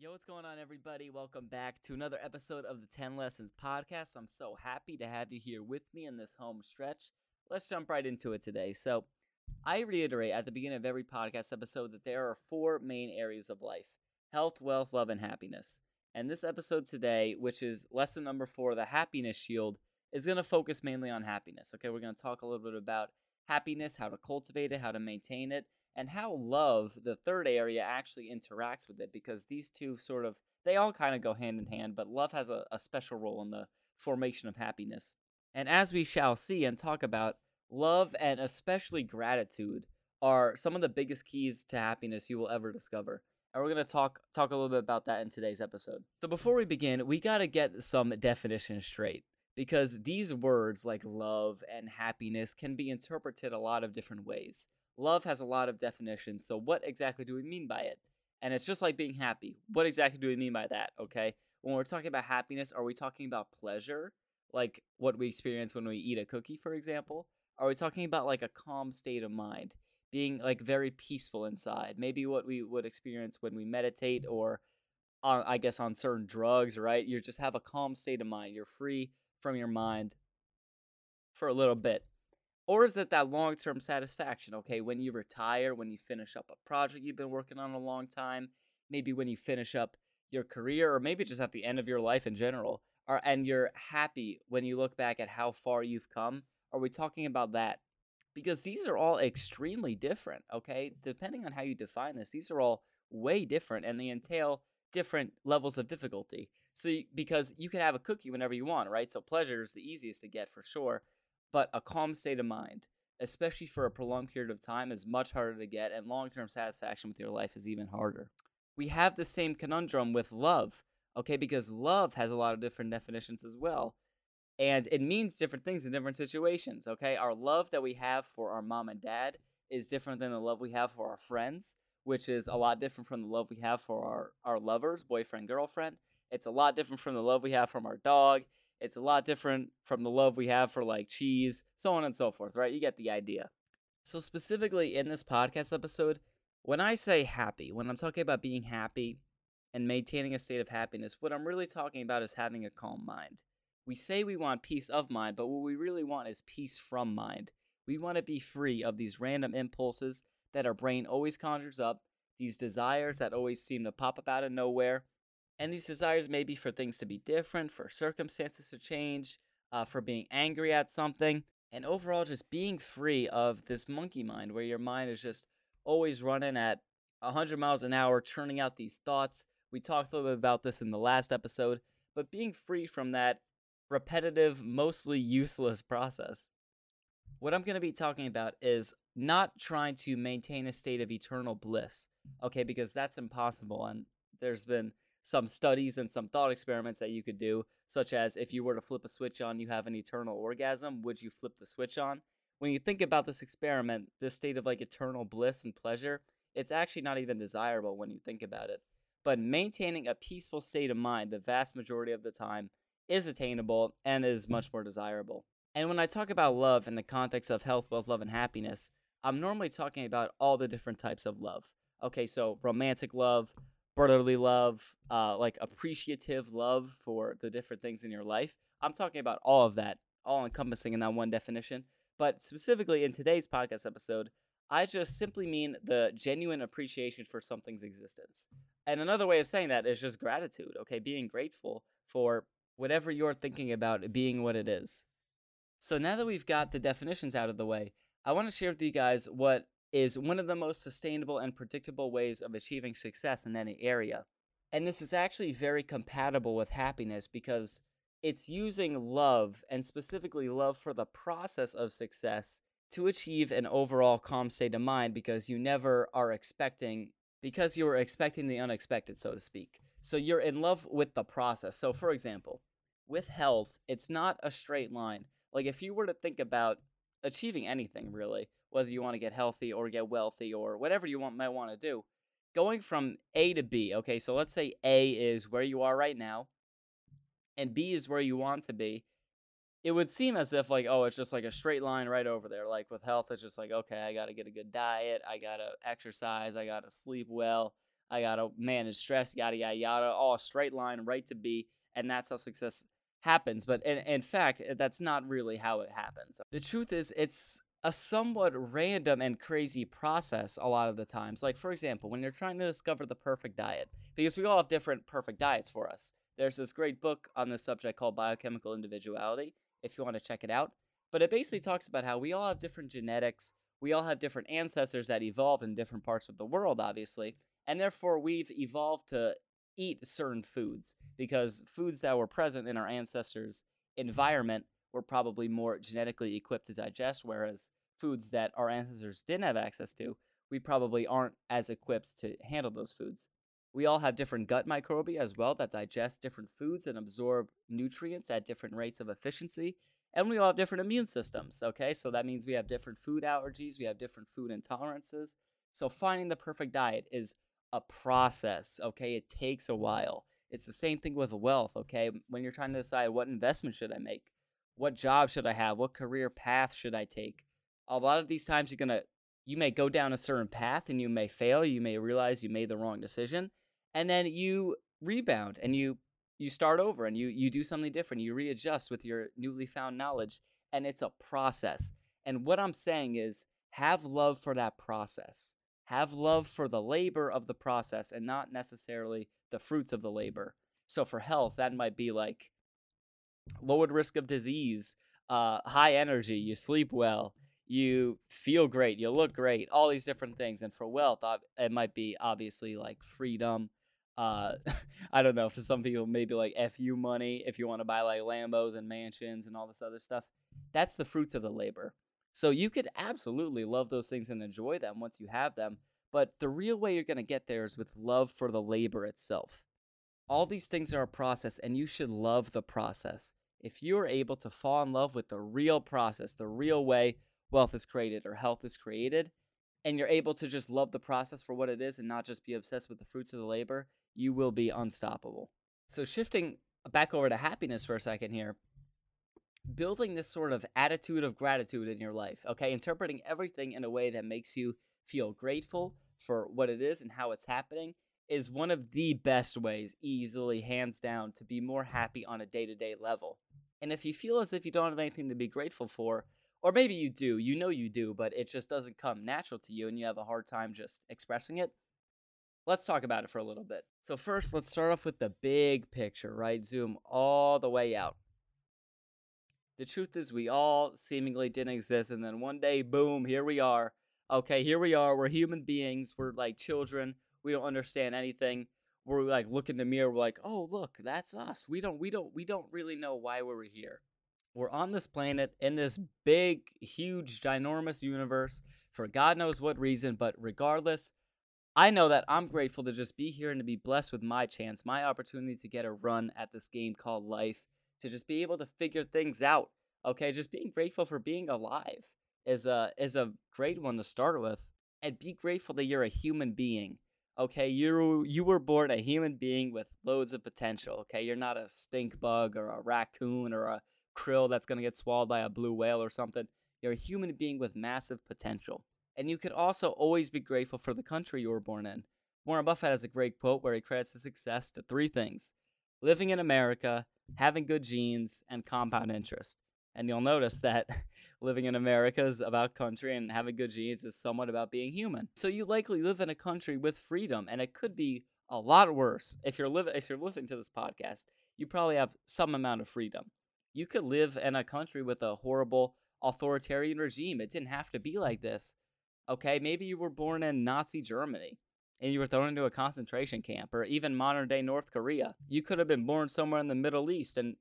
Yo, what's going on, everybody? Welcome back to another episode of the 10 Lessons Podcast. I'm so happy to have you here with me in this home stretch. Let's jump right into it today. So I reiterate at the beginning of every podcast episode that there are four main areas of life: health, wealth, love, and happiness. And this episode today, which is lesson number 4, the happiness shield, is going to focus mainly on happiness. Okay, we're going to talk a little bit about happiness, how to cultivate it, how to maintain it, and how love, the third area, actually interacts with it, because these two sort of, they all kind of go hand in hand, but love has a special role in the formation of happiness. And as we shall see and talk about, love and especially gratitude are some of the biggest keys to happiness you will ever discover. And we're going to talk a little bit about that in today's episode. So before we begin, we got to get some definitions straight, because these words like love and happiness can be interpreted a lot of different ways. Love has a lot of definitions, so what exactly do we mean by it? And it's just like being happy. What exactly do we mean by that, okay? When we're talking about happiness, are we talking about pleasure, like what we experience when we eat a cookie, for example? Are we talking about like a calm state of mind, being like very peaceful inside? Maybe what we would experience when we meditate or on certain drugs, right? You just have a calm state of mind. You're free from your mind for a little bit. Or is it that long-term satisfaction, okay? When you retire, when you finish up a project you've been working on a long time, maybe when you finish up your career, or maybe just at the end of your life in general, and you're happy when you look back at how far you've come. Are we talking about that? Because these are all extremely different, okay? Depending on how you define this, these are all way different, and they entail different levels of difficulty. So, because you can have a cookie whenever you want, right? So pleasure is the easiest to get for sure, but a calm state of mind, especially for a prolonged period of time, is much harder to get, and long-term satisfaction with your life is even harder. We have the same conundrum with love, okay? Because love has a lot of different definitions as well. And it means different things in different situations, okay? Our love that we have for our mom and dad is different than the love we have for our friends, which is a lot different from the love we have for our lovers, boyfriend, girlfriend. It's a lot different from the love we have from our dog. It's a lot different from the love we have for like cheese, so on and so forth, right? You get the idea. So specifically in this podcast episode, when I say happy, when I'm talking about being happy and maintaining a state of happiness, what I'm really talking about is having a calm mind. We say we want peace of mind, but what we really want is peace from mind. We want to be free of these random impulses that our brain always conjures up, these desires that always seem to pop up out of nowhere. And these desires may be for things to be different, for circumstances to change, for being angry at something, and overall just being free of this monkey mind where your mind is just always running at 100 miles an hour, churning out these thoughts. We talked a little bit about this in the last episode, but being free from that repetitive, mostly useless process. What I'm going to be talking about is not trying to maintain a state of eternal bliss, okay, because that's impossible, and there's been some studies and some thought experiments that you could do, such as if you were to flip a switch on, you have an eternal orgasm, would you flip the switch on? When you think about this experiment, this state of like eternal bliss and pleasure, it's actually not even desirable when you think about it. But maintaining a peaceful state of mind the vast majority of the time is attainable and is much more desirable. And when I talk about love in the context of health, wealth, love, and happiness, I'm normally talking about all the different types of love. Okay, so romantic love, brotherly love, like appreciative love for the different things in your life. I'm talking about all of that, all encompassing in that one definition. But specifically in today's podcast episode, I just simply mean the genuine appreciation for something's existence. And another way of saying that is just gratitude, okay? Being grateful for whatever you're thinking about being what it is. So now that we've got the definitions out of the way, I want to share with you guys what is one of the most sustainable and predictable ways of achieving success in any area. And this is actually very compatible with happiness, because it's using love, and specifically love for the process of success, to achieve an overall calm state of mind, because you were expecting the unexpected, so to speak. So you're in love with the process. So for example, with health, it's not a straight line. Like if you were to think about achieving anything really, whether you want to get healthy or get wealthy or whatever you might want to do, going from A to B, okay, so let's say A is where you are right now and B is where you want to be, it would seem as if like, oh, it's just like a straight line right over there. Like with health, it's just like, okay, I got to get a good diet, I got to exercise, I got to sleep well, I gotta manage stress, yada, yada, yada, all straight line, right to be, and that's how success happens. But in fact, that's not really how it happens. The truth is, it's a somewhat random and crazy process a lot of the times. Like, for example, when you're trying to discover the perfect diet, because we all have different perfect diets for us. There's this great book on this subject called Biochemical Individuality, if you want to check it out. But it basically talks about how we all have different genetics, we all have different ancestors that evolved in different parts of the world, obviously, and therefore we've evolved to eat certain foods, because foods that were present in our ancestors' environment were probably more genetically equipped to digest, whereas foods that our ancestors didn't have access to, we probably aren't as equipped to handle those foods. We all have different gut microbiota as well that digest different foods and absorb nutrients at different rates of efficiency. And we all have different immune systems, okay? So that means we have different food allergies, we have different food intolerances. So finding the perfect diet is a process, okay? It takes a while. It's the same thing with wealth, okay? When you're trying to decide what investment should I make, what job should I have, what career path should I take, a lot of these times you may go down a certain path and you may fail, you may realize you made the wrong decision, and then you rebound and you start over and you do something different. You readjust with your newly found knowledge, and it's a process. And what I'm saying is, have love for that process. Have love for the labor of the process and not necessarily the fruits of the labor. So for health, that might be like lowered risk of disease, high energy, you sleep well, you feel great, you look great, all these different things. And for wealth, it might be obviously like freedom. I don't know, for some people, maybe like FU money, if you want to buy like Lambos and mansions and all this other stuff. That's the fruits of the labor. So you could absolutely love those things and enjoy them once you have them. But the real way you're going to get there is with love for the labor itself. All these things are a process, and you should love the process. If you are able to fall in love with the real process, the real way wealth is created or health is created, and you're able to just love the process for what it is and not just be obsessed with the fruits of the labor, you will be unstoppable. So shifting back over to happiness for a second here, building this sort of attitude of gratitude in your life, okay? Interpreting everything in a way that makes you feel grateful for what it is and how it's happening is one of the best ways, easily, hands down, to be more happy on a day-to-day level. And if you feel as if you don't have anything to be grateful for, or maybe you do, you know you do, but it just doesn't come natural to you and you have a hard time just expressing it, let's talk about it for a little bit. So first, let's start off with the big picture, right? Zoom all the way out. The truth is, we all seemingly didn't exist, and then one day, boom, here we are. Okay, here we are. We're human beings. We're like children. We don't understand anything. We're like, look in the mirror. We're like, oh, look, that's us. We don't really know why we were here. We're on this planet in this big, huge, ginormous universe for God knows what reason, but regardless, I know that I'm grateful to just be here and to be blessed with my chance, my opportunity to get a run at this game called life, to just be able to figure things out, okay? Just being grateful for being alive is a great one to start with. And be grateful that you're a human being, okay? You were born a human being with loads of potential, okay? You're not a stink bug or a raccoon or a krill that's going to get swallowed by a blue whale or something. You're a human being with massive potential. And you could also always be grateful for the country you were born in. Warren Buffett has a great quote where he credits his success to three things: living in America, having good genes, and compound interest. And you'll notice that living in America is about country and having good genes is somewhat about being human. So you likely live in a country with freedom, and it could be a lot worse. If you're listening to this podcast, you probably have some amount of freedom. You could live in a country with a horrible authoritarian regime. It didn't have to be like this. Okay, maybe you were born in Nazi Germany and you were thrown into a concentration camp, or even modern-day North Korea. You could have been born somewhere in the Middle East and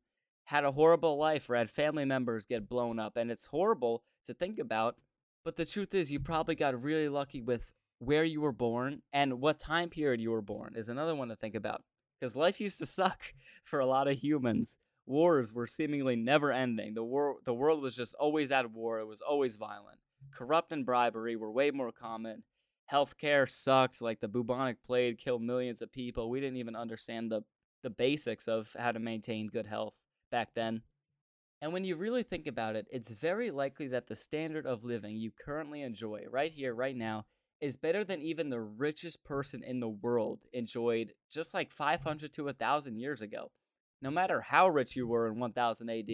had a horrible life, or had family members get blown up, and it's horrible to think about. But the truth is, you probably got really lucky with where you were born, and what time period you were born is another one to think about, because life used to suck for a lot of humans. Wars were seemingly never-ending. The world was just always at war. It was always violent. Corrupt and bribery were way more common. Healthcare sucked, like the bubonic plague killed millions of people. We didn't even understand the basics of how to maintain good health back then. And when you really think about it, it's very likely that the standard of living you currently enjoy right here, right now, is better than even the richest person in the world enjoyed just like 500 to 1,000 years ago. No matter how rich you were in 1000 AD,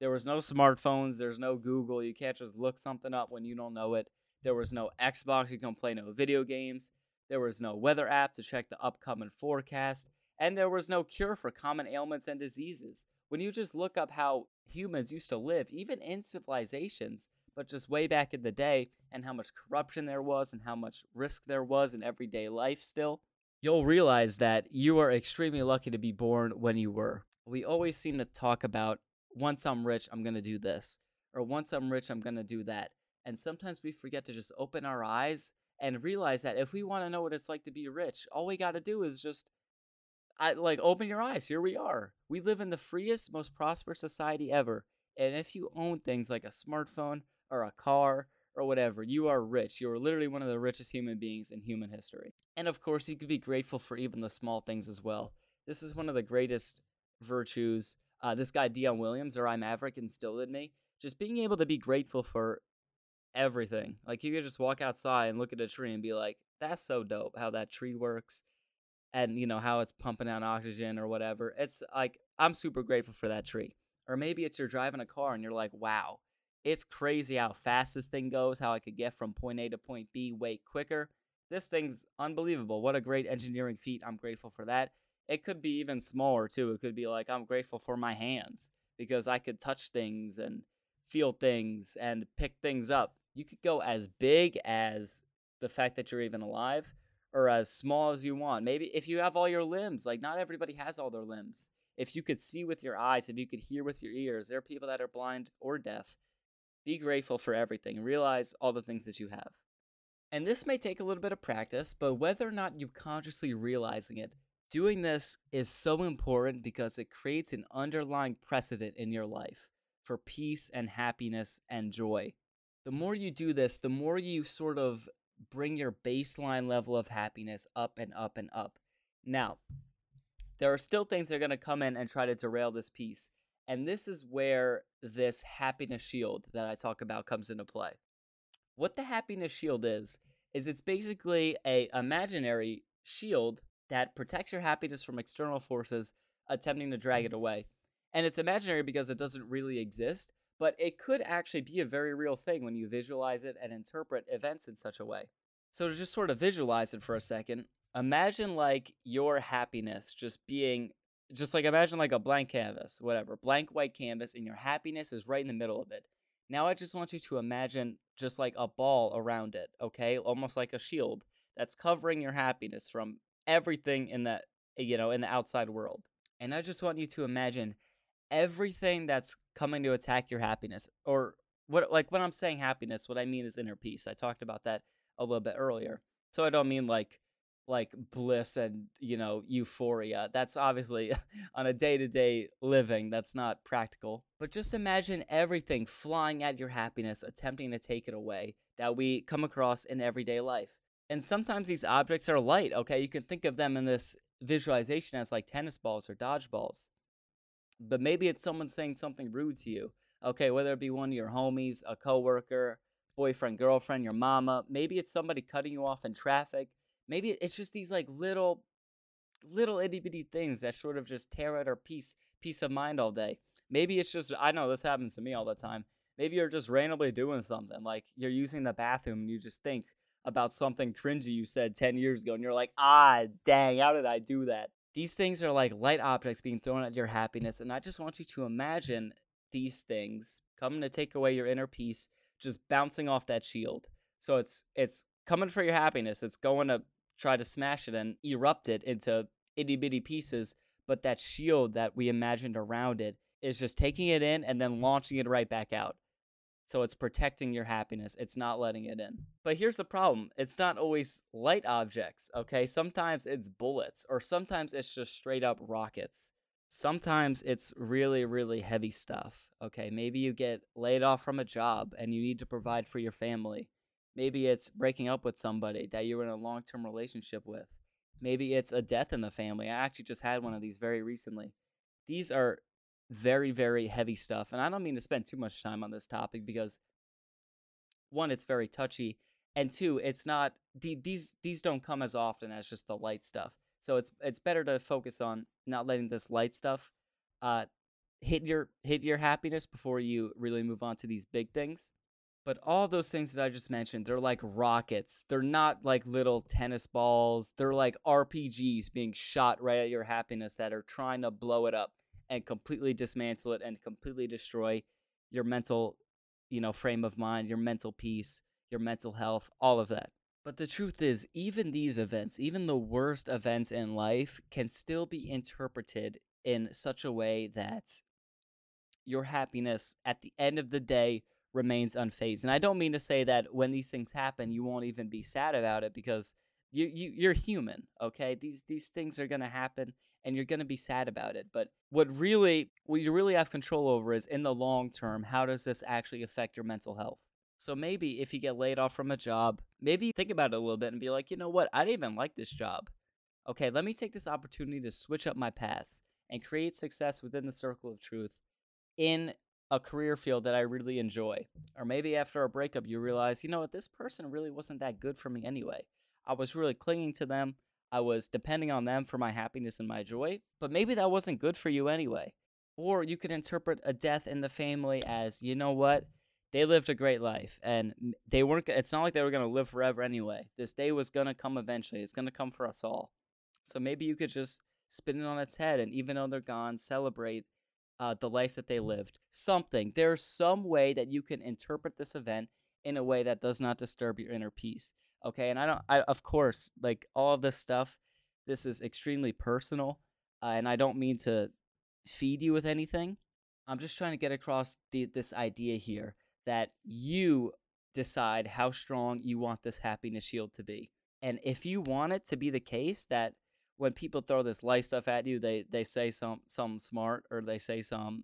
there was no smartphones, there's no Google, you can't just look something up when you don't know it. There was no Xbox, you can play no video games. There was no weather app to check the upcoming forecast. And there was no cure for common ailments and diseases. When you just look up how humans used to live, even in civilizations, but just way back in the day, and how much corruption there was and how much risk there was in everyday life still, you'll realize that you are extremely lucky to be born when you were. We always seem to talk about, once I'm rich, I'm going to do this, or once I'm rich, I'm going to do that. And sometimes we forget to just open our eyes and realize that if we want to know what it's like to be rich, all we got to do is just open your eyes. Here we are. We live in the freest, most prosperous society ever. And if you own things like a smartphone or a car or whatever, you are rich. You are literally one of the richest human beings in human history. And of course, you could be grateful for even the small things as well. This is one of the greatest virtues. This guy, Dion Williams, or iMaverick, instilled in me. Just being able to be grateful for everything. Like, you could just walk outside and look at a tree and be like, that's so dope how that tree works. And, you know, how it's pumping out oxygen or whatever. It's like, I'm super grateful for that tree. Or maybe it's you're driving a car and you're like, wow, it's crazy how fast this thing goes, how I could get from point A to point B way quicker. This thing's unbelievable. What a great engineering feat. I'm grateful for that. It could be even smaller, too. It could be like, I'm grateful for my hands because I could touch things and feel things and pick things up. You could go as big as the fact that you're even alive, or as small as you want. Maybe if you have all your limbs, like not everybody has all their limbs. If you could see with your eyes, if you could hear with your ears, there are people that are blind or deaf. Be grateful for everything. Realize all the things that you have. And this may take a little bit of practice, but whether or not you consciously realizing it, doing this is so important because it creates an underlying precedent in your life for peace and happiness and joy. The more you do this, the more you sort of bring your baseline level of happiness up and up and up. Now, there are still things that are going to come in and try to derail this piece. And this is where this happiness shield that I talk about comes into play. What the happiness shield is it's basically an imaginary shield that protects your happiness from external forces attempting to drag it away. And it's imaginary because it doesn't really exist, but it could actually be a very real thing when you visualize it and interpret events in such a way. So to just sort of visualize it for a second, imagine like your happiness just being, just like imagine like a blank canvas, whatever, blank white canvas, and your happiness is right in the middle of it. Now I just want you to imagine just like a ball around it, okay? Almost like a shield that's covering your happiness from everything in the, you know, in the outside world. And I just want you to imagine everything that's coming to attack your happiness, or what, like when I'm saying happiness, what I mean is inner peace. I talked about that a little bit earlier. So I don't mean like bliss and, you know, euphoria. That's obviously on a day-to-day living, that's not practical. But just imagine everything flying at your happiness, attempting to take it away, that we come across in everyday life. And sometimes these objects are light, okay? You can think of them in this visualization as like tennis balls or dodgeballs. But maybe it's someone saying something rude to you. Okay, whether it be one of your homies, a coworker, boyfriend, girlfriend, your mama. Maybe it's somebody cutting you off in traffic. Maybe it's just these like little itty-bitty things that sort of just tear at our peace of mind all day. Maybe it's just, I know this happens to me all the time. Maybe you're just randomly doing something. Like you're using the bathroom and you just think about something cringy you said 10 years ago. And you're like, ah, dang, how did I do that? These things are like light objects being thrown at your happiness, and I just want you to imagine these things coming to take away your inner peace, just bouncing off that shield. So it's coming for your happiness. It's going to try to smash it and erupt it into itty-bitty pieces, but that shield that we imagined around it is just taking it in and then launching it right back out. So it's protecting your happiness. It's not letting it in. But here's the problem. It's not always light objects, okay? Sometimes it's bullets, or sometimes it's just straight up rockets. Sometimes it's really, really heavy stuff, okay? Maybe you get laid off from a job and you need to provide for your family. Maybe it's breaking up with somebody that you were in a long-term relationship with. Maybe it's a death in the family. I actually just had one of these very recently. These are very, very heavy stuff. And I don't mean to spend too much time on this topic because, one, it's very touchy, And two, it's not these don't come as often as just the light stuff. So it's better to focus on not letting this light stuff hit your happiness before you really move on to these big things. But all those things that I just mentioned, they're like rockets. They're not like little tennis balls. They're like RPGs being shot right at your happiness that are trying to blow it up and completely dismantle it and completely destroy your mental, frame of mind, your mental peace, your mental health, all of that. But the truth is, even these events, even the worst events in life, can still be interpreted in such a way that your happiness at the end of the day remains unfazed. And I don't mean to say that when these things happen, you won't even be sad about it, because you're human, okay? These things are going to happen, and you're going to be sad about it. But what you really have control over is, in the long term, how does this actually affect your mental health? So maybe if you get laid off from a job, maybe think about it a little bit and be like, you know what? I didn't even like this job. Okay, let me take this opportunity to switch up my paths and create success within the circle of truth in a career field that I really enjoy. Or maybe after a breakup, you realize, you know what? This person really wasn't that good for me anyway. I was really clinging to them. I was depending on them for my happiness and my joy. But maybe that wasn't good for you anyway. Or you could interpret a death in the family as, you know what? They lived a great life, and they weren't. It's not like they were going to live forever anyway. This day was going to come eventually. It's going to come for us all. So maybe you could just spin it on its head, and even though they're gone, celebrate the life that they lived. Something. There's some way that you can interpret this event in a way that does not disturb your inner peace. Okay, and of course, like all of this stuff, this is extremely personal, and I don't mean to feed you with anything. I'm just trying to get across this idea here, that you decide how strong you want this happiness shield to be. And if you want it to be the case that when people throw this light stuff at you, they say some smart, or they say some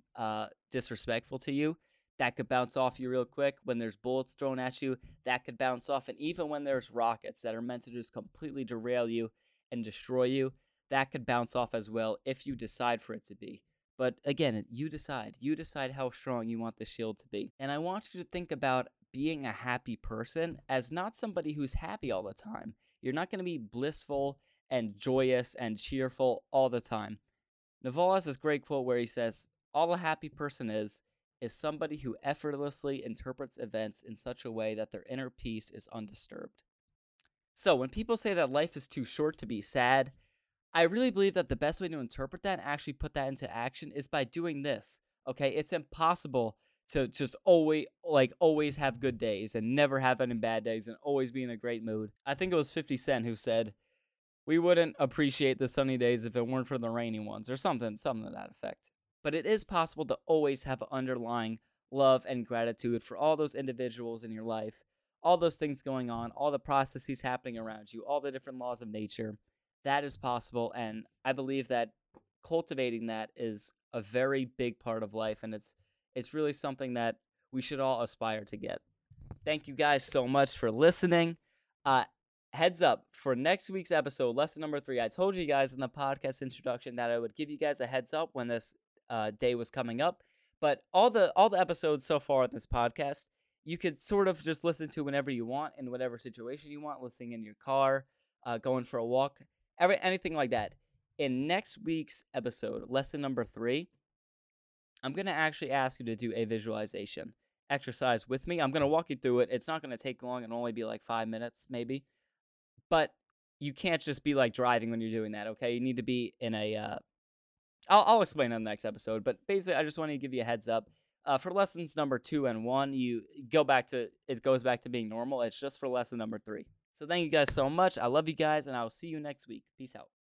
disrespectful to you, that could bounce off you real quick. When there's bullets thrown at you, that could bounce off. And even when there's rockets that are meant to just completely derail you and destroy you, that could bounce off as well if you decide for it to be. But again, you decide how strong you want the shield to be. And I want you to think about being a happy person as not somebody who's happy all the time. You're not going to be blissful and joyous and cheerful all the time. Naval has this great quote where he says, all a happy person is somebody who effortlessly interprets events in such a way that their inner peace is undisturbed. So when people say that life is too short to be sad, I really believe that the best way to interpret that and actually put that into action is by doing this, okay? It's impossible to just always have good days and never have any bad days and always be in a great mood. I think it was 50 Cent who said, we wouldn't appreciate the sunny days if it weren't for the rainy ones, or something to that effect. But it is possible to always have underlying love and gratitude for all those individuals in your life, all those things going on, all the processes happening around you, all the different laws of nature. That is possible, and I believe that cultivating that is a very big part of life, and it's really something that we should all aspire to get. Thank you guys so much for listening. Heads up, for next week's episode, lesson number 3, I told you guys in the podcast introduction that I would give you guys a heads up when this day was coming up, but all the episodes so far in this podcast, you could sort of just listen to whenever you want, in whatever situation you want, listening in your car, going for a walk, anything like that. In next week's episode, lesson number 3, I'm going to actually ask you to do a visualization exercise with me. I'm going to walk you through it. It's not going to take long. It'll only be like 5 minutes maybe. But you can't just be like driving when you're doing that, okay? You need to be in a I'll explain on the next episode. But basically, I just wanted to give you a heads up. For lessons number 2 and 1, you go back to – it goes back to being normal. It's just for lesson number 3. So thank you guys so much. I love you guys, and I will see you next week. Peace out.